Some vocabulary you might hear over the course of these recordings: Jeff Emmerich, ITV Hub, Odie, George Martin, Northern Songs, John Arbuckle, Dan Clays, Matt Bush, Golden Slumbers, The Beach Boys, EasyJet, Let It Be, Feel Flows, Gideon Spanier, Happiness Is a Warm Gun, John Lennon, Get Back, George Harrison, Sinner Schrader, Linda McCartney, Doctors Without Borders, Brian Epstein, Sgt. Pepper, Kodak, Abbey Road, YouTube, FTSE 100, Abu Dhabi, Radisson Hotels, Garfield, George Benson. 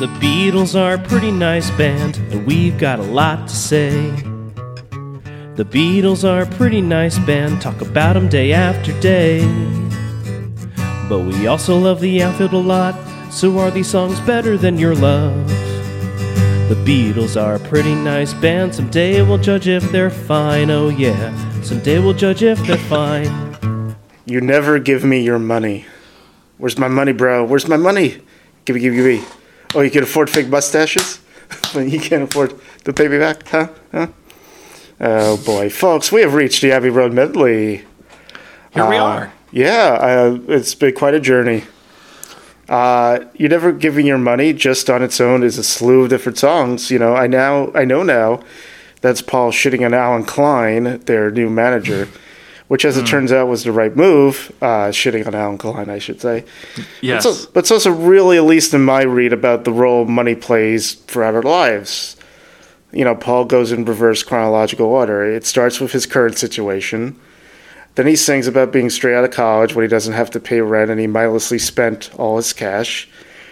The Beatles are a pretty nice band, and we've got a lot to say. The Beatles are a pretty nice band, talk about them day after day. But we also love the outfield a lot, so are these songs better than your love? The Beatles are a pretty nice band, someday we'll judge if they're fine, oh yeah. Someday we'll judge if they're fine. You never give me your money. Where's my money, bro? Where's my money? Gimme, gimme, gimme. Oh, you can afford fake mustaches? But you can't afford to pay me back, huh? Huh? Oh boy, folks, we have reached the Abbey Road medley. Here we are. Yeah, it's been quite a journey. You never giving your money just on its own is a slew of different songs. You know, I know now that's Paul shitting on Alan Klein, their new manager, which, as it turns out, was the right move. Shitting on Alan Klein, I should say. Yes. But it's also really, at least in my read, about the role money plays throughout our lives. You know, Paul goes in reverse chronological order. It starts with his current situation. Then he sings about being straight out of college when he doesn't have to pay rent and he mindlessly spent all his cash.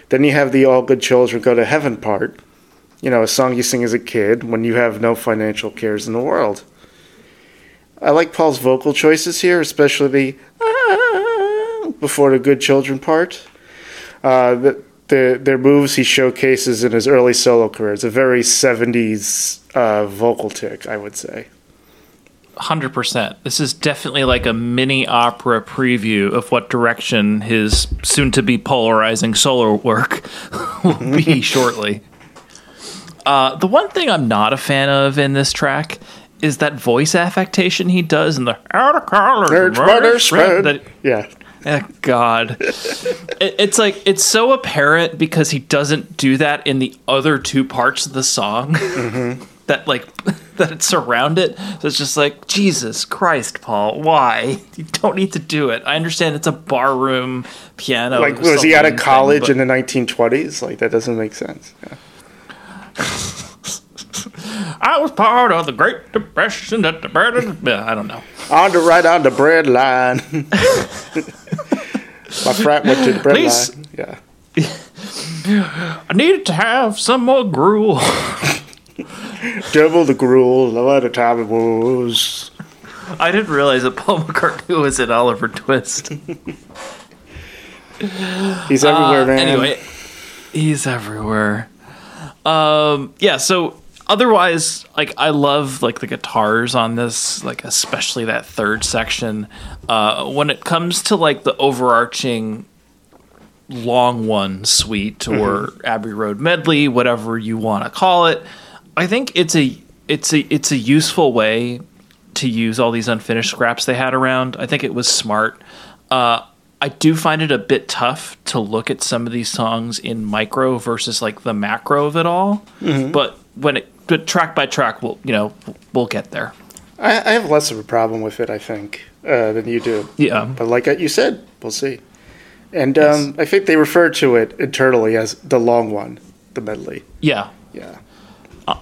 Then you have the All Good Children Go to Heaven part, you know, a song you sing as a kid when you have no financial cares in the world. I like Paul's vocal choices here, especially the before the Good Children part. Their moves he showcases in his early solo career. It's a very 70s vocal tick, I would say. 100%. This is definitely like a mini opera preview of what direction his soon-to-be polarizing solo work will be shortly. The one thing I'm not a fan of in this track is that voice affectation he does in the outer collar. Yeah. God. It's like, it's so apparent because he doesn't do that in the other two parts of the song. Mm-hmm. that surround it. So it's just like, Jesus Christ, Paul, why? You don't need to do it. I understand it's a barroom piano. Like, was he out of college in the 1920s? Like, that doesn't make sense. Yeah. I was part of the Great Depression. That the bread is, I don't know. On the bread line. My frat went to the bread line. Yeah. I needed to have some more gruel. Double the gruel, a lot of time it was. I didn't realize that Paul McCartney was in Oliver Twist. He's everywhere, man. Anyway, he's everywhere. Yeah, so otherwise, like, I love, like, the guitars on this, like, especially that third section. When it comes to, like, the overarching long one suite or Abbey Road medley, whatever you want to call it, I think it's a useful way to use all these unfinished scraps they had around. I think it was smart. I do find it a bit tough to look at some of these songs in micro versus like the macro of it all. Mm-hmm. But but track by track, we'll get there. I have less of a problem with it, I think, than you do. Yeah. But like you said, we'll see. And yes. I think they refer to it internally as the long one, the medley. Yeah. Yeah.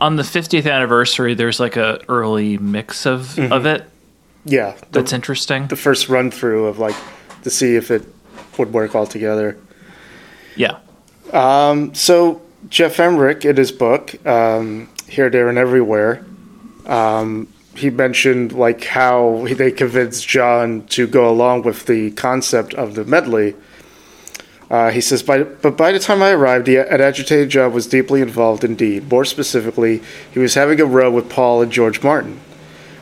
On the 50th anniversary, there's like a early mix of it. Yeah. That's interesting. The first run through of like to see if it would work all together. Yeah. So Jeff Emmerich, in his book, Here, There, and Everywhere, he mentioned like how they convinced John to go along with the concept of the medley. He says, by the time I arrived, an agitated John was deeply involved indeed. More specifically, he was having a row with Paul and George Martin.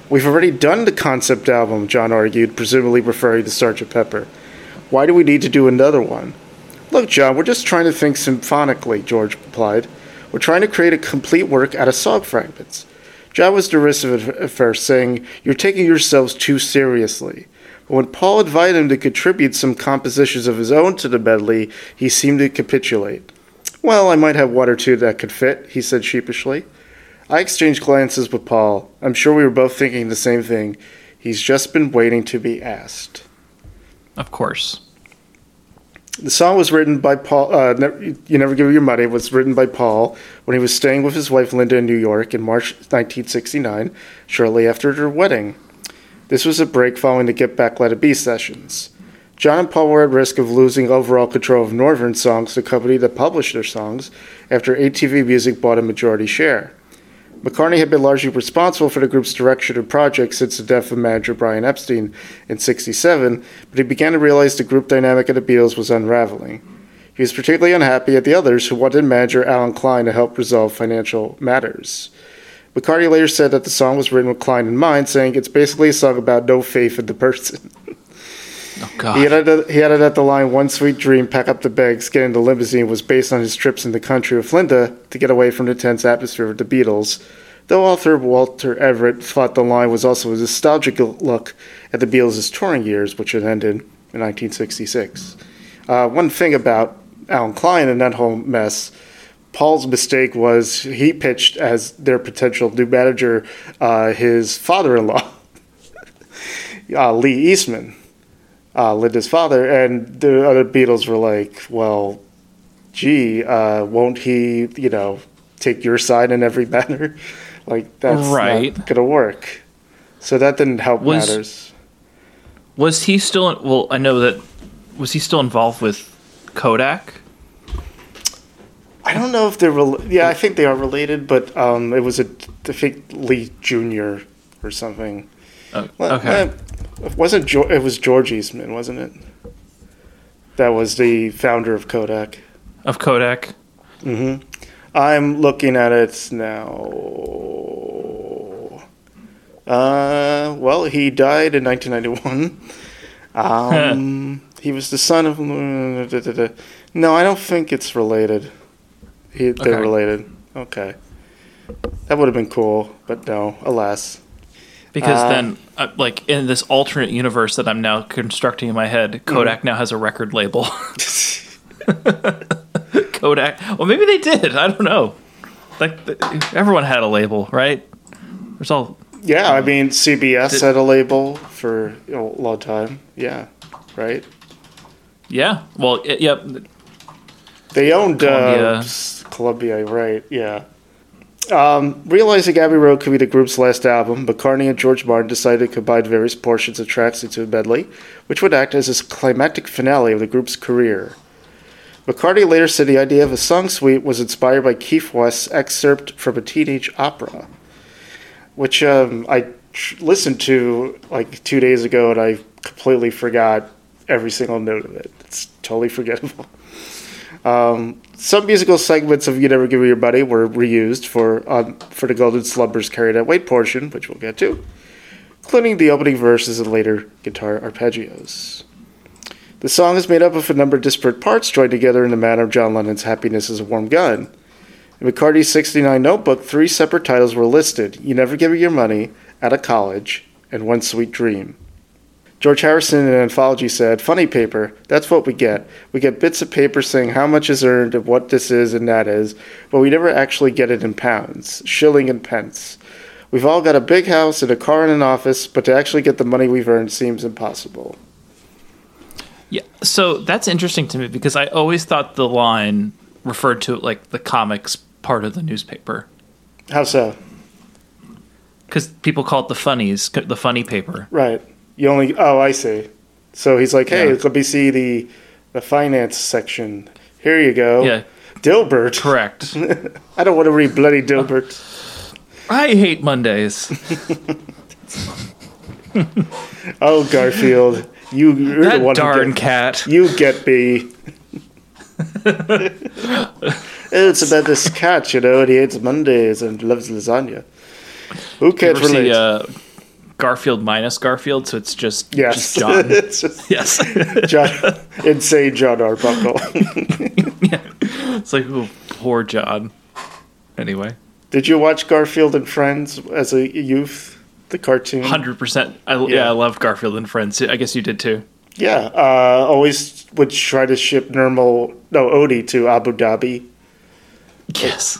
We've already done the concept album, John argued, presumably referring to Sgt. Pepper. Why do we need to do another one? Look, John, we're just trying to think symphonically, George replied. We're trying to create a complete work out of song fragments. John was derisive at first, saying, you're taking yourselves too seriously. When Paul invited him to contribute some compositions of his own to the medley, he seemed to capitulate. Well, I might have one or two that could fit, he said sheepishly. I exchanged glances with Paul. I'm sure we were both thinking the same thing. He's just been waiting to be asked. Of course. The song was written by Paul, You Never Give Your Money, it was written by Paul when he was staying with his wife Linda in New York in March 1969, shortly after their wedding. This was a break following the Get Back, Let It Be sessions. John and Paul were at risk of losing overall control of Northern Songs, the company that published their songs, after ATV Music bought a majority share. McCartney had been largely responsible for the group's direction and projects since the death of manager Brian Epstein in '67, but he began to realize the group dynamic of the Beatles was unraveling. He was particularly unhappy at the others, who wanted manager Alan Klein to help resolve financial matters. McCartney later said that the song was written with Klein in mind, saying, "It's basically a song about no faith in the person." Oh, God. He added that the line, "One sweet dream, pack up the bags, get in the limousine," was based on his trips in the country with Linda to get away from the tense atmosphere of the Beatles, though author Walter Everett thought the line was also a nostalgic look at the Beatles' touring years, which had ended in 1966. One thing about Alan Klein and that whole mess, Paul's mistake was he pitched as their potential new manager his father-in-law, Lee Eastman. Linda's father, and the other Beatles were like, "Well, gee, won't he, take your side in every matter? Like, that's right. Not gonna work." So that didn't help matters. Was he still? Well, I know that. Was he still involved with Kodak? I don't know if they're. I think they are related, but it was I think Lee Jr. or something. Okay. It was George Eastman, wasn't it? That was the founder of Kodak. Mm-hmm. I'm looking at it now. Well, he died in 1991. He was the son of... No, I don't think it's related. They're related. Okay. That would have been cool, but no, alas. Because then, in this alternate universe that I'm now constructing in my head, Kodak now has a record label. Kodak. Well, maybe they did. I don't know. Everyone had a label, right? Yeah, CBS had a label for a long time. Yeah, right? Yeah. Well, yep. Yeah. They owned Columbia, right? Yeah. Realizing Abbey Road could be the group's last album, McCartney and George Martin decided to combine various portions of tracks into a medley, which would act as a climactic finale of the group's career. McCartney later said the idea of a song suite was inspired by Keith West's excerpt from a teenage opera, which I listened to 2 days ago, and I completely forgot every single note of it. It's totally forgettable. Some musical segments of "You Never Give Me Your Money" were reused for the Golden Slumbers' carried-at-weight portion, which we'll get to, including the opening verses and later guitar arpeggios. The song is made up of a number of disparate parts joined together in the manner of John Lennon's "Happiness Is a Warm Gun." In McCartney's '69 notebook, three separate titles were listed: "You Never Give Me Your Money," "Out of College," and "One Sweet Dream." George Harrison in an anthology said, "Funny paper, that's what we get. We get bits of paper saying how much is earned and what this is and that is, but we never actually get it in pounds, shilling and pence. We've all got a big house and a car and an office, but to actually get the money we've earned seems impossible." Yeah, so that's interesting to me because I always thought the line referred to the comics part of the newspaper. How so? Because people call it the funnies, the funny paper. Right. Oh, I see. So he's like, "Hey, let me see the finance section. Here you go." Yeah. Dilbert. Correct. I don't want to read bloody Dilbert. I hate Mondays. Oh, Garfield. You're the one darn cat. You get me. It's about this cat, and he hates Mondays and loves lasagna. Who can't relate? Garfield minus Garfield, so it's just John. It's just, yes. John, insane John Arbuckle. Yeah. It's poor John. Anyway. Did you watch Garfield and Friends as a youth? The cartoon? 100%. I love Garfield and Friends. I guess you did too. Yeah. Always would try to ship Odie to Abu Dhabi. Yes.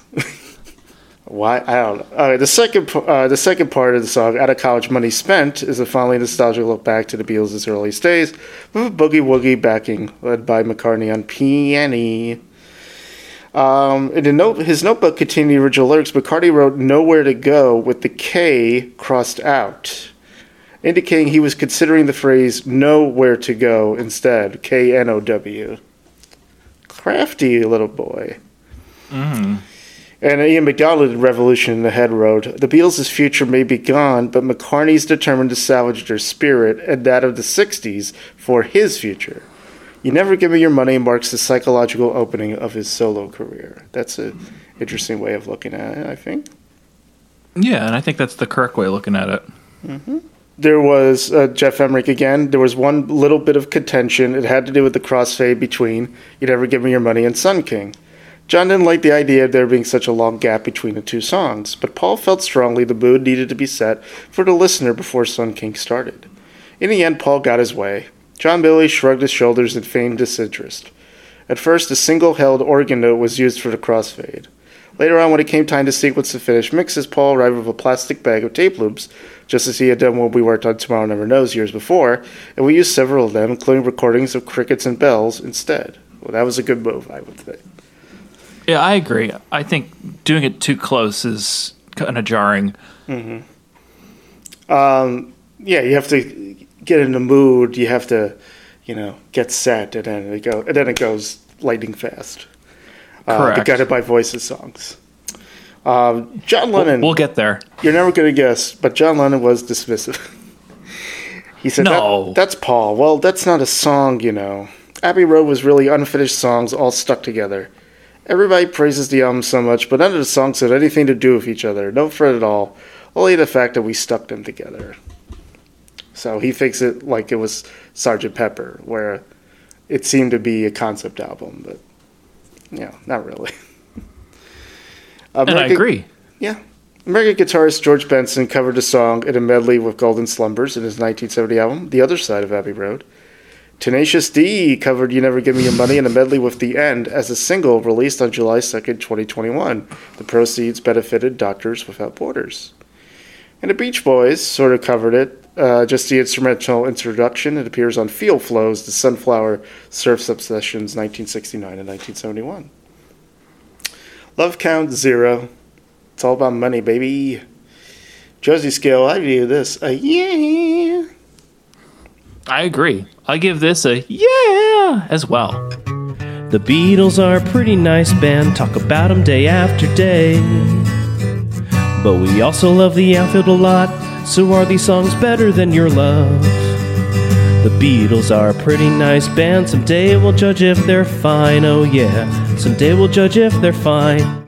Why? I don't know. All right, the second part of the song, "Out of College, Money Spent," is a fondly nostalgic look back to the Beatles' earliest days, with a boogie-woogie backing led by McCartney on piano. In his notebook containing the original lyrics, McCartney wrote "Nowhere to Go" with the K crossed out. indicating he was considering the phrase "know where to go" instead, K-N-O-W. Crafty little boy. Mm-hmm. And Ian McDonald in Revolution in the Head wrote, "The Beatles' future may be gone, but McCartney's determined to salvage their spirit and that of the 60s for his future. You Never Give Me Your Money marks the psychological opening of his solo career." That's an interesting way of looking at it, I think. Yeah, and I think that's the correct way of looking at it. Mm-hmm. There was Jeff Emmerich again. There was one little bit of contention. It had to do with the crossfade between You Never Give Me Your Money and Sun King. John didn't like the idea of there being such a long gap between the two songs, but Paul felt strongly the mood needed to be set for the listener before Sun King started. In the end, Paul got his way. John Billy shrugged his shoulders in feigned disinterest. At first, a single-held organ note was used for the crossfade. Later on, when it came time to sequence the finished mixes, Paul arrived with a plastic bag of tape loops, just as he had done when we worked on Tomorrow Never Knows years before, and we used several of them, including recordings of crickets and bells, instead. Well, that was a good move, I would think. Yeah, I agree. I think doing it too close is kind of jarring. Mm-hmm. Yeah, you have to get in the mood. You have to, get set, and then it goes lightning fast. Correct. The Guided by Voices songs. John Lennon. We'll get there. You're never going to guess, but John Lennon was dismissive. He said, "No, that's Paul. Well, that's not a song, Abbey Road was really unfinished songs all stuck together. Everybody praises the album so much, but none of the songs had anything to do with each other. No fret at all. Only the fact that we stuck them together." So he thinks it like it was Sgt. Pepper, where it seemed to be a concept album, but not really. And I agree. Yeah. American guitarist George Benson covered the song in a medley with Golden Slumbers in his 1970 album, The Other Side of Abbey Road. Tenacious D covered You Never Give Me Your Money in a medley with The End as a single released on July 2nd, 2021. The proceeds benefited Doctors Without Borders. And the Beach Boys sort of covered it, just the instrumental introduction. It appears on Feel Flows, the Sunflower Surf's Up Sessions, 1969 and 1971. Love Count Zero. It's all about money, baby. Josie Scale, I view this a yeah. I agree. I give this a yeah as well. The Beatles are a pretty nice band, talk about them day after day. But we also love the outfield a lot, so are these songs better than your love? The Beatles are a pretty nice band, someday we'll judge if they're fine, oh yeah. Someday we'll judge if they're fine.